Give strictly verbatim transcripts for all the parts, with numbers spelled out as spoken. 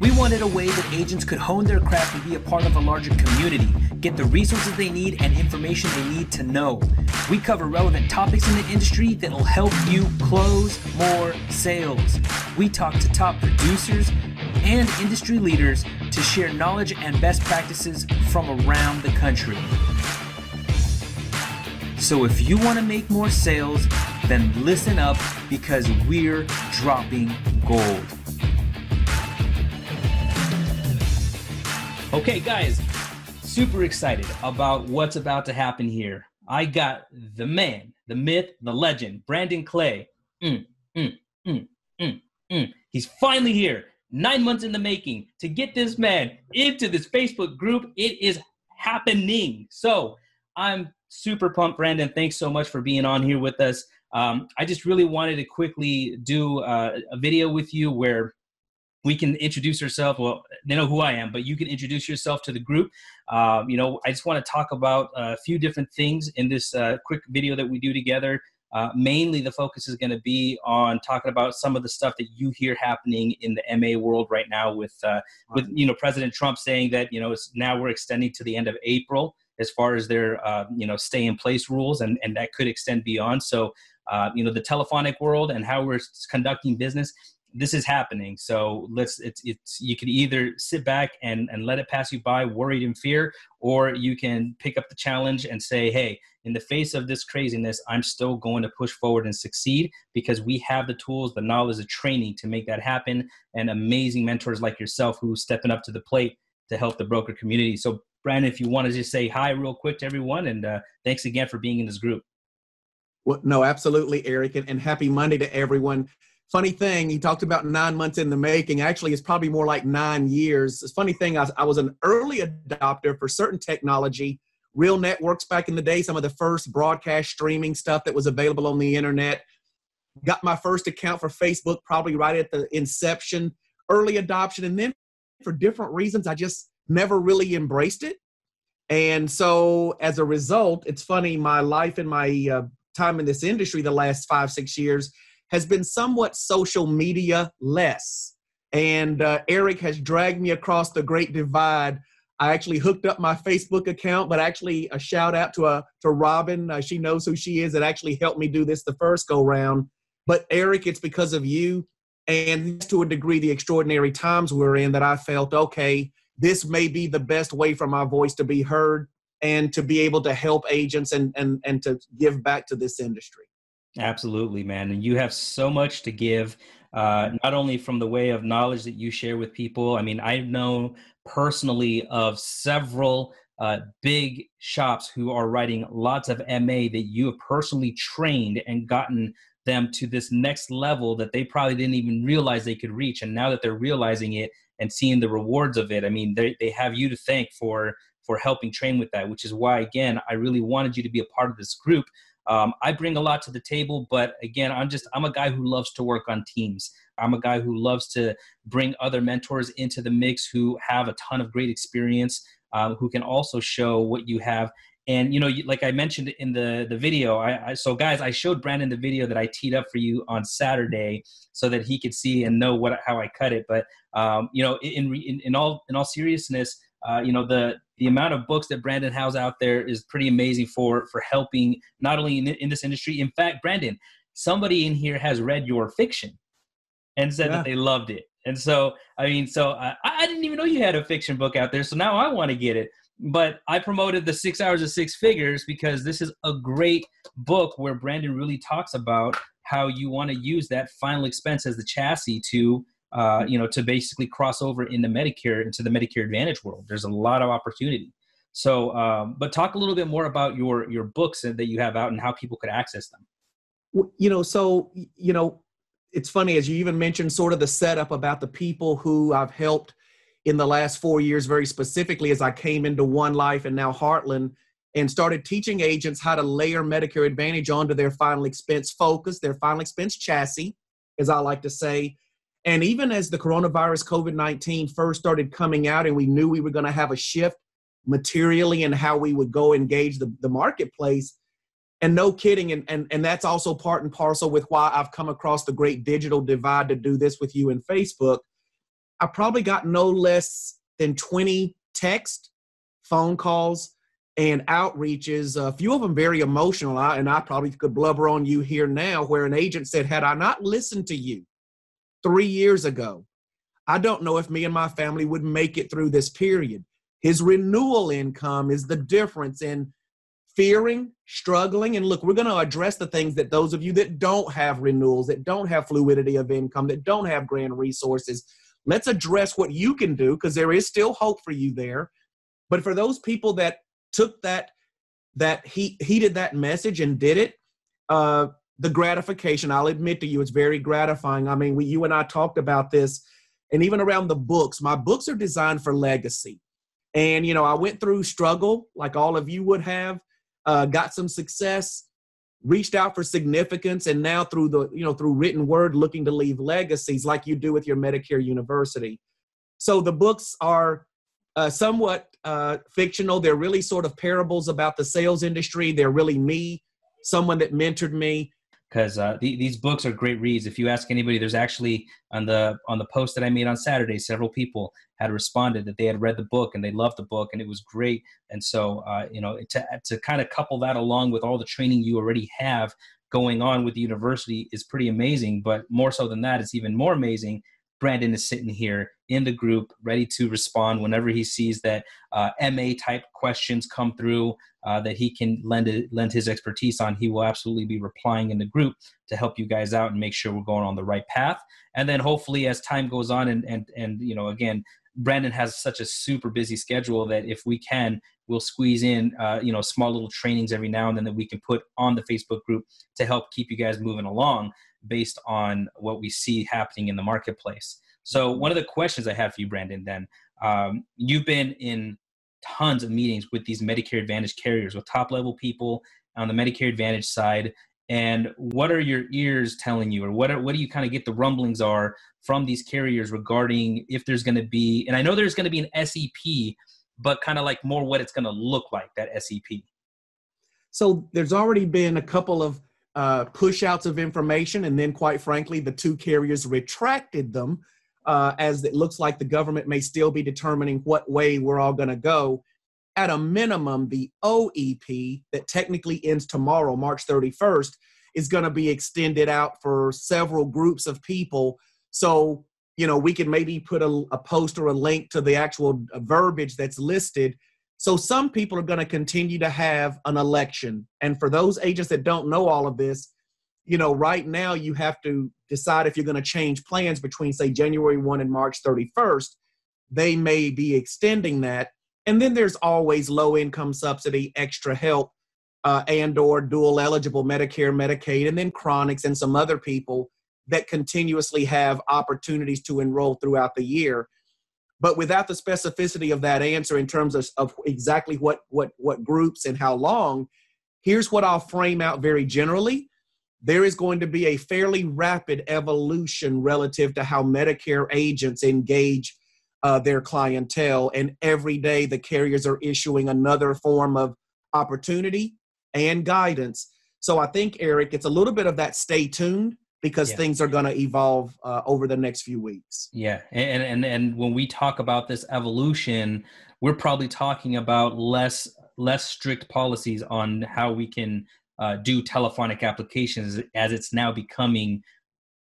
We wanted a way that agents could hone their craft and be a part of a larger community, get the resources they need and information they need to know. We cover relevant topics in the industry that will help you close more sales. We talk to top producers and industry leaders to share knowledge and best practices from around the country. So if you want to make more sales, then listen up, because we're dropping gold. Okay, guys, super excited about what's about to happen here. I got the man, the myth, the legend, Brandon Clay. Mm, mm, mm, mm, mm. He's finally here, nine months in the making, to get this man into this Facebook group. It is happening. So I'm super pumped, Brandon. Thanks so much for being on here with us. Um, I just really wanted to quickly do uh, a video with you where we can introduce yourself. Well, they know who I am, but you can introduce yourself to the group. Um, you know, I just want to talk about a few different things in this uh, quick video that we do together. Uh, mainly the focus is going to be on talking about some of the stuff that you hear happening in the M A world right now with, uh, with you know, President Trump saying that, you know, it's, now we're extending to the end of April as far as their, uh, you know, stay in place rules, and, and that could extend beyond. So, uh, you know, the telephonic world and how we're conducting business, this is happening. So let's, it's, it's, you can either sit back and, and let it pass you by worried and fear, or you can pick up the challenge and say, hey, in the face of this craziness, I'm still going to push forward and succeed, because we have the tools, the knowledge, the training to make that happen, and amazing mentors like yourself who's stepping up to the plate to help the broker community. So Brandon, if you want to just say hi real quick to everyone, and uh, thanks again for being in this group. Well, no, absolutely, Eric. And, and happy Monday to everyone. Funny thing, you talked about nine months in the making. Actually, it's probably more like nine years. It's funny thing, I, I was an early adopter for certain technology, Real Networks back in the day, some of the first broadcast streaming stuff that was available on the internet. Got my first account for Facebook probably right at the inception, early adoption. And then for different reasons, I just never really embraced it. And so as a result, it's funny, my life and my uh, time in this industry the last five, six years has been somewhat social media less. And uh, Eric has dragged me across the great divide. I actually hooked up my Facebook account, but actually a shout out to, uh, to Robin. Uh, she knows who she is. It actually helped me do this the first go round. But Eric, it's because of you, and to a degree, the extraordinary times we're in, that I felt, okay, this may be the best way for my voice to be heard and to be able to help agents and, and, and to give back to this industry. Absolutely, man. And you have so much to give, uh, not only from the way of knowledge that you share with people. I mean, I know personally of several uh, big shops who are writing lots of M A that you have personally trained and gotten them to this next level that they probably didn't even realize they could reach. And now that they're realizing it and seeing the rewards of it, I mean, they, they have you to thank for, for helping train with that, which is why, again, I really wanted you to be a part of this group. Um, I bring a lot to the table, but again, I'm just, I'm a guy who loves to work on teams. I'm a guy who loves to bring other mentors into the mix who have a ton of great experience, uh, who can also show what you have. And, you know, like I mentioned in the, the video, I, I, so guys, I showed Brandon the video that I teed up for you on Saturday so that he could see and know what, how I cut it. But, um, you know, in, in, in all, in all seriousness, Uh, you know, the, the amount of books that Brandon has out there is pretty amazing for, for helping not only in, in this industry. In fact, Brandon, somebody in here has read your fiction and said yeah. that they loved it. And so, I mean, so I, I didn't even know you had a fiction book out there. So now I want to get it. But I promoted the Six Hours of Six Figures because this is a great book where Brandon really talks about how you want to use that final expense as the chassis to Uh, you know, to basically cross over into Medicare, into the Medicare Advantage world. There's a lot of opportunity. So, um, but talk a little bit more about your, your books that you have out and how people could access them. Well, you know, so, you know, it's funny, as you even mentioned sort of the setup about the people who I've helped in the last four years, very specifically as I came into One Life and now Heartland and started teaching agents how to layer Medicare Advantage onto their final expense focus, their final expense chassis, as I like to say. And even as the coronavirus COVID nineteen first started coming out and we knew we were going to have a shift materially in how we would go engage the, the marketplace, and no kidding. And, and, and that's also part and parcel with why I've come across the great digital divide to do this with you in Facebook. I probably got no less than twenty texts, phone calls, and outreaches, a few of them very emotional, I, and I probably could blubber on you here now, where an agent said, had I not listened to you three years ago, I don't know if me and my family would make it through this period. His renewal income is the difference in fearing, struggling, and look, we're going to address the things that those of you that don't have renewals, that don't have fluidity of income, that don't have grand resources, let's address what you can do, because there is still hope for you there. But for those people that took that, that he heeded that message and did it, uh, the gratification, I'll admit to you, it's very gratifying. I mean, we, you and I talked about this, and even around the books, my books are designed for legacy. And, you know, I went through struggle like all of you would have, uh, got some success, reached out for significance. And now through the, you know, through written word, looking to leave legacies like you do with your Medicare University. So the books are uh, somewhat uh, fictional. They're really sort of parables about the sales industry. They're really me, someone that mentored me. Because uh, the, these books are great reads. If you ask anybody, there's actually on the on the post that I made on Saturday, several people had responded that they had read the book and they loved the book and it was great. And so, uh, you know, to to kind of couple that along with all the training you already have going on with the university is pretty amazing. But more so than that, it's even more amazing. Brandon is sitting here in the group, ready to respond whenever he sees that uh, M A type questions come through uh, that he can lend a, lend his expertise on. He will absolutely be replying in the group to help you guys out and make sure we're going on the right path. And then hopefully as time goes on and, and, and you know, again, Brandon has such a super busy schedule that if we can, we'll squeeze in, uh, you know, small little trainings every now and then that we can put on the Facebook group to help keep you guys moving along based on what we see happening in the marketplace. So one of the questions I have for you, Brandon, then, um, you've been in tons of meetings with these Medicare Advantage carriers, with top-level people on the Medicare Advantage side. And what are your ears telling you, or what are, what do you kind of get the rumblings are from these carriers regarding if there's going to be, and I know there's going to be an S E P, but kind of like more what it's going to look like, that S E P. So there's already been a couple of uh, push outs of information. And then quite frankly, the two carriers retracted them uh, as it looks like the government may still be determining what way we're all going to go. At a minimum, the O E P that technically ends tomorrow, March thirty-first, is going to be extended out for several groups of people. So, you know, we can maybe put a, a post or a link to the actual verbiage that's listed. So some people are going to continue to have an election. And for those agents that don't know all of this, you know, right now you have to decide if you're going to change plans between, say, January first and March thirty-first. They may be extending that. And then there's always low income subsidy, extra help, uh, and or dual eligible Medicare, Medicaid, and then chronics and some other people that continuously have opportunities to enroll throughout the year. But without the specificity of that answer in terms of, of exactly what, what, what groups and how long, here's what I'll frame out very generally. There is going to be a fairly rapid evolution relative to how Medicare agents engage Uh, their clientele. And every day the carriers are issuing another form of opportunity and guidance. So I think, Eric, it's a little bit of that stay tuned, because yeah. things are going to evolve uh, over the next few weeks. Yeah. And, and, and when we talk about this evolution, we're probably talking about less, less strict policies on how we can uh, do telephonic applications, as it's now becoming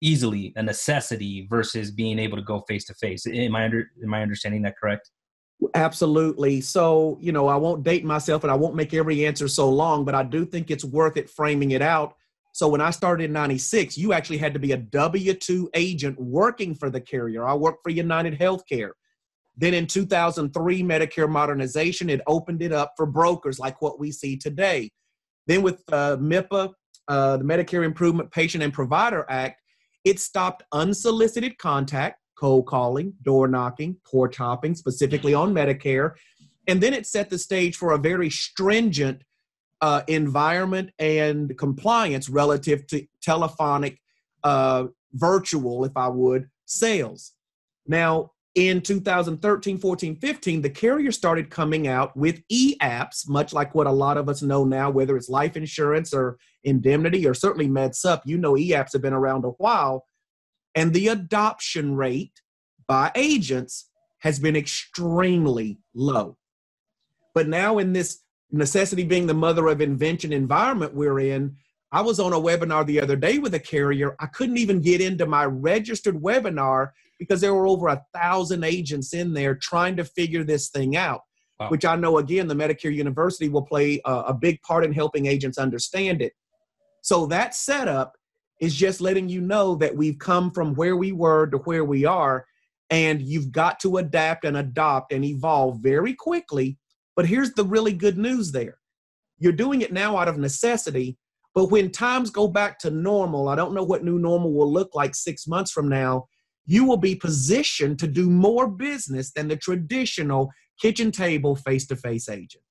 easily a necessity versus being able to go face to face. Am I under, am I understanding that correct? Absolutely. So, you know, I won't date myself and I won't make every answer so long, but I do think it's worth it framing it out. So when I started in ninety-six, you actually had to be a W two agent working for the carrier. I worked for United Healthcare. Then in two thousand three, Medicare modernization, it opened it up for brokers like what we see today. Then with uh, M I P A, uh, the Medicare Improvement Patient and Provider Act, it stopped unsolicited contact, cold calling, door knocking, poor topping, specifically on Medicare. And then it set the stage for a very stringent uh, environment and compliance relative to telephonic, uh, virtual, if I would, sales. Now, in two thousand thirteen, fourteen, fifteen, the carrier started coming out with e-apps, much like what a lot of us know now, whether it's life insurance or indemnity or certainly Med Sup. You know, e-apps have been around a while. And the adoption rate by agents has been extremely low. But now in this necessity being the mother of invention environment we're in, I was on a webinar the other day with a carrier. I couldn't even get into my registered webinar because there were over a thousand agents in there trying to figure this thing out, wow. Which I know, again, the Medicare University will play a, a big part in helping agents understand it. So that setup is just letting you know that we've come from where we were to where we are, and you've got to adapt and adopt and evolve very quickly. But here's the really good news there. You're doing it now out of necessity. But when times go back to normal, I don't know what new normal will look like six months from now, you will be positioned to do more business than the traditional kitchen table face-to-face agent.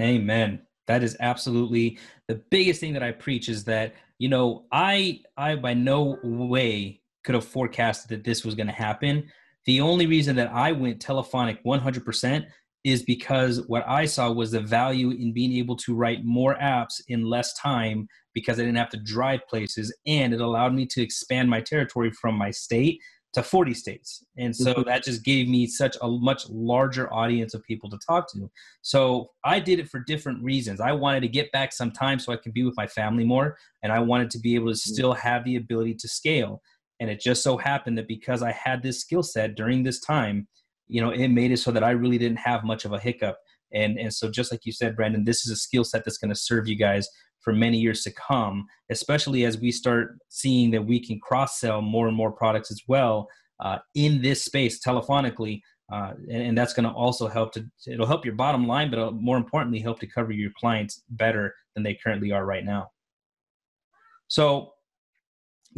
Amen. That is absolutely the biggest thing that I preach is that, you know, I, I by no way could have forecasted that this was going to happen. The only reason that I went telephonic one hundred percent is because what I saw was the value in being able to write more apps in less time because I didn't have to drive places, and it allowed me to expand my territory from my state to forty states. And so that just gave me such a much larger audience of people to talk to. So I did it for different reasons. I wanted to get back some time so I could be with my family more, and I wanted to be able to still have the ability to scale. And it just so happened that because I had this skill set during this time, you know, it made it so that I really didn't have much of a hiccup. And, and so just like you said, Brandon, this is a skill set that's going to serve you guys for many years to come, especially as we start seeing that we can cross-sell more and more products as well uh, in this space telephonically. Uh, and, and that's going to also help to, it'll help your bottom line, but it'll more importantly help to cover your clients better than they currently are right now. So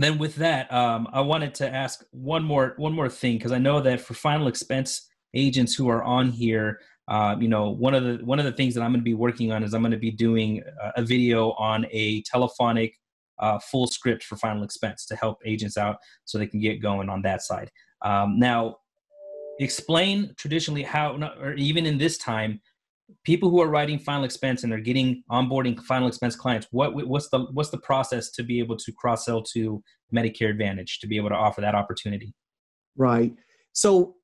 then with that, um, I wanted to ask one more one more thing, because I know that for Final Expense agents who are on here, uh, you know, one of the one of the things that I'm going to be working on is I'm going to be doing a, a video on a telephonic uh, full script for Final Expense to help agents out so they can get going on that side. Um, now, explain traditionally how, or even in this time, people who are writing Final Expense and they're getting onboarding Final Expense clients, what what's the what's the process to be able to cross-sell to Medicare Advantage, to be able to offer that opportunity? Right. So,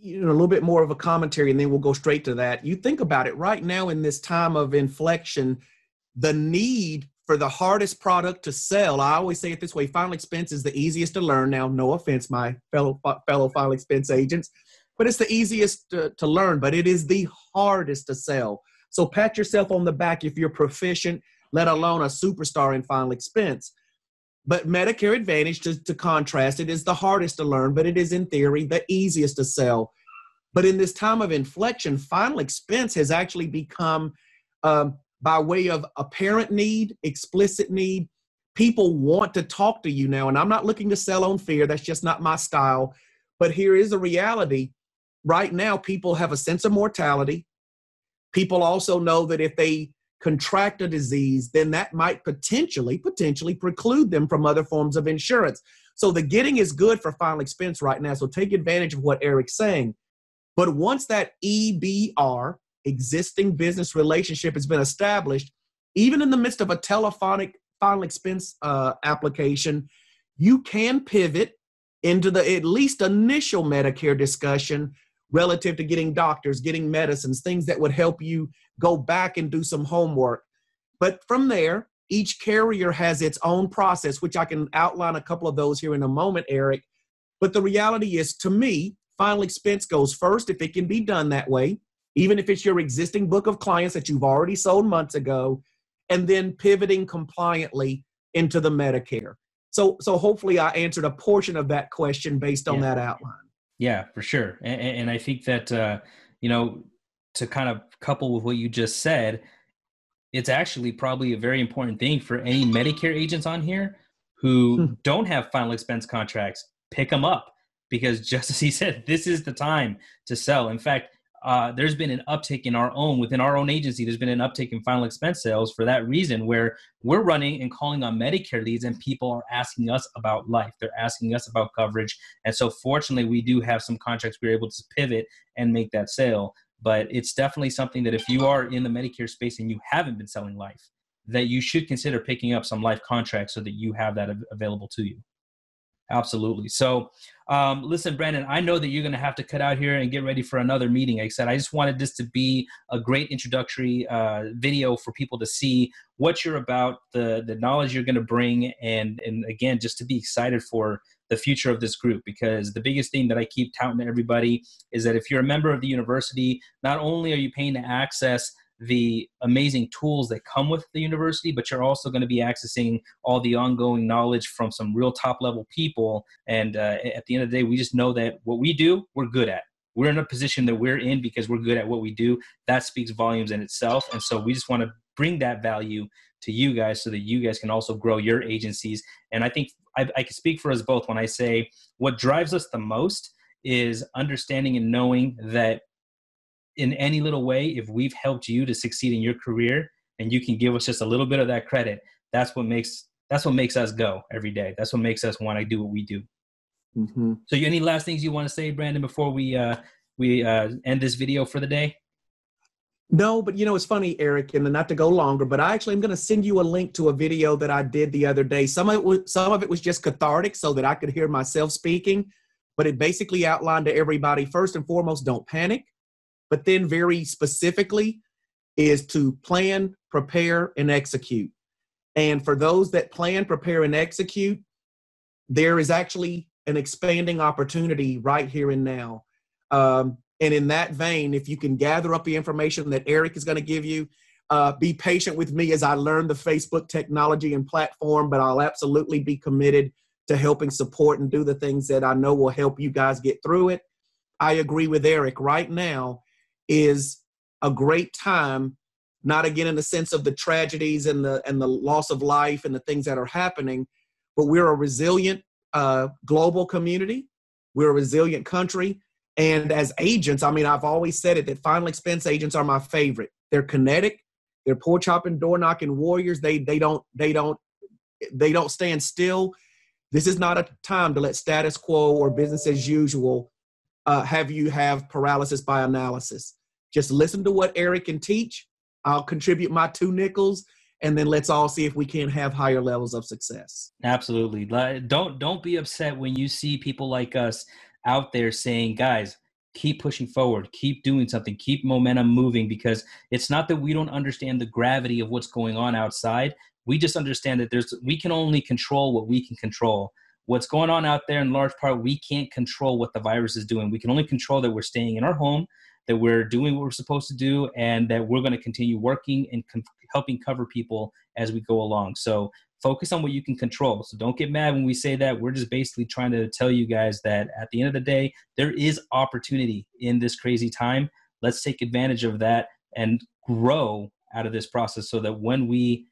you know, a little bit more of a commentary, and then we'll go straight to that. You think about it right now in this time of inflection, the need for the hardest product to sell. I always say it this way: Final Expense is the easiest to learn. Now, no offense, my fellow fellow Final Expense agents, but it's the easiest to, to learn, but it is the hardest to sell. So pat yourself on the back if you're proficient, let alone a superstar in Final Expense. But Medicare Advantage, to, to contrast, it is the hardest to learn, but it is in theory the easiest to sell. But in this time of inflection, Final Expense has actually become, um, by way of apparent need, explicit need, people want to talk to you now. And I'm not looking to sell on fear. That's just not my style. But here is the reality. Right now, people have a sense of mortality. People also know that if they contract a disease, then that might potentially, potentially preclude them from other forms of insurance. So the getting is good for Final Expense right now. So take advantage of what Eric's saying. But once that E B R, existing business relationship, has been established, even in the midst of a telephonic Final Expense uh, application, you can pivot into the at least initial Medicare discussion relative to getting doctors, getting medicines, things that would help you go back and do some homework. But from there, each carrier has its own process, which I can outline a couple of those here in a moment, Eric. But the reality is, to me, Final Expense goes first if it can be done that way, even if it's your existing book of clients that you've already sold months ago, and then pivoting compliantly into the Medicare. So so hopefully I answered a portion of that question based on yeah. that outline. Yeah, for sure. And, and I think that, uh, you know, to kind of couple with what you just said, it's actually probably a very important thing for any Medicare agents on here who don't have Final Expense contracts, pick them up. Because just as he said, this is the time to sell. In fact, uh, there's been an uptick in our own, within our own agency, there's been an uptick in Final Expense sales for that reason, where we're running and calling on Medicare leads and people are asking us about life. They're asking us about coverage. And so fortunately, we do have some contracts we're able to pivot and make that sale. But it's definitely something that if you are in the Medicare space and you haven't been selling life, that you should consider picking up some life contracts so that you have that av- available to you. Absolutely. So, um, listen, Brandon, I know that you're going to have to cut out here and get ready for another meeting. Like I said, I just wanted this to be a great introductory uh, video for people to see what you're about, the the knowledge you're going to bring, and and again, just to be excited for the future of this group, because the biggest thing that I keep touting to everybody is that if you're a member of the university, not only are you paying to access the amazing tools that come with the university, but you're also going to be accessing all the ongoing knowledge from some real top level people. And uh, at the end of the day, we just know that what we do, we're good at. We're in a position that we're in because we're good at what we do. That speaks volumes in itself. And so we just want to bring that value to you guys so that you guys can also grow your agencies. And I think I, I can speak for us both when I say what drives us the most is understanding and knowing that in any little way, if we've helped you to succeed in your career and you can give us just a little bit of that credit, that's what makes, that's what makes us go every day. That's what makes us want to do what we do. Mm-hmm. So you, any last things you want to say, Brandon, before we, uh, we uh, end this video for the day? No, but you know, it's funny, Eric, and not to go longer, but I actually am going to send you a link to a video that I did the other day. Some of it was, some of it was just cathartic so that I could hear myself speaking, but it basically outlined to everybody, first and foremost, don't panic. But then very specifically is to plan, prepare, and execute. And for those that plan, prepare, and execute, there is actually an expanding opportunity right here and now. Um, and in that vein, if you can gather up the information that Eric is going to give you, uh, be patient with me as I learn the Facebook technology and platform, but I'll absolutely be committed to helping support and do the things that I know will help you guys get through it. I agree with Eric. Right now is a great time, not again in the sense of the tragedies and the and the loss of life and the things that are happening, but we're a resilient uh, global community. We're a resilient country. And as agents, I mean, I've always said it, that final expense agents are my favorite. They're kinetic. They're porch hopping, door knocking warriors. They they don't they don't they don't stand still. This is not a time to let status quo or business as usual uh, have you have paralysis by analysis. Just listen to what Eric can teach. I'll contribute my two nickels, and then let's all see if we can have higher levels of success. Absolutely. Don't, don't be upset when you see people like us out there saying, guys, keep pushing forward, keep doing something, keep momentum moving, because it's not that we don't understand the gravity of what's going on outside. We just understand that there's, we can only control what we can control. What's going on out there in large part, we can't control what the virus is doing. We can only control that we're staying in our home, that we're doing what we're supposed to do, and that we're going to continue working and com- helping cover people as we go along. So focus on what you can control. So don't get mad when we say that. We're just basically trying to tell you guys that at the end of the day, there is opportunity in this crazy time. Let's take advantage of that and grow out of this process so that when we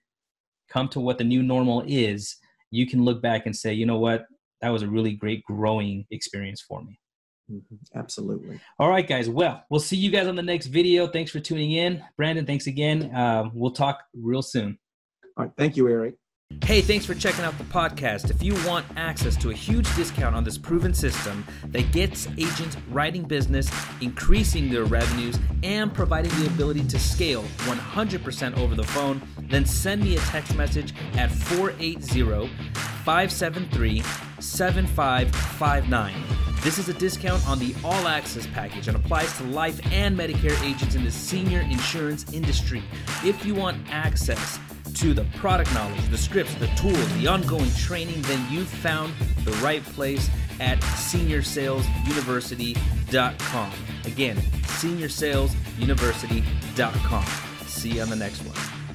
come to what the new normal is, you can look back and say, you know what, that was a really great growing experience for me. Mm-hmm. Absolutely. All right, guys. Well, we'll see you guys on the next video. Thanks for tuning in. Brandon, thanks again. Uh, we'll talk real soon. All right. Thank you, Eric. Hey, thanks for checking out the podcast. If you want access to a huge discount on this proven system that gets agents writing business, increasing their revenues, and providing the ability to scale one hundred percent over the phone, then send me a text message at four eight zero, five seven three, seven five five nine. This is a discount on the All Access package and applies to life and Medicare agents in the senior insurance industry. If you want access to the product knowledge, the scripts, the tools, the ongoing training, then you've found the right place at Senior Sales University dot com. Again, Senior Sales University dot com. See you on the next one.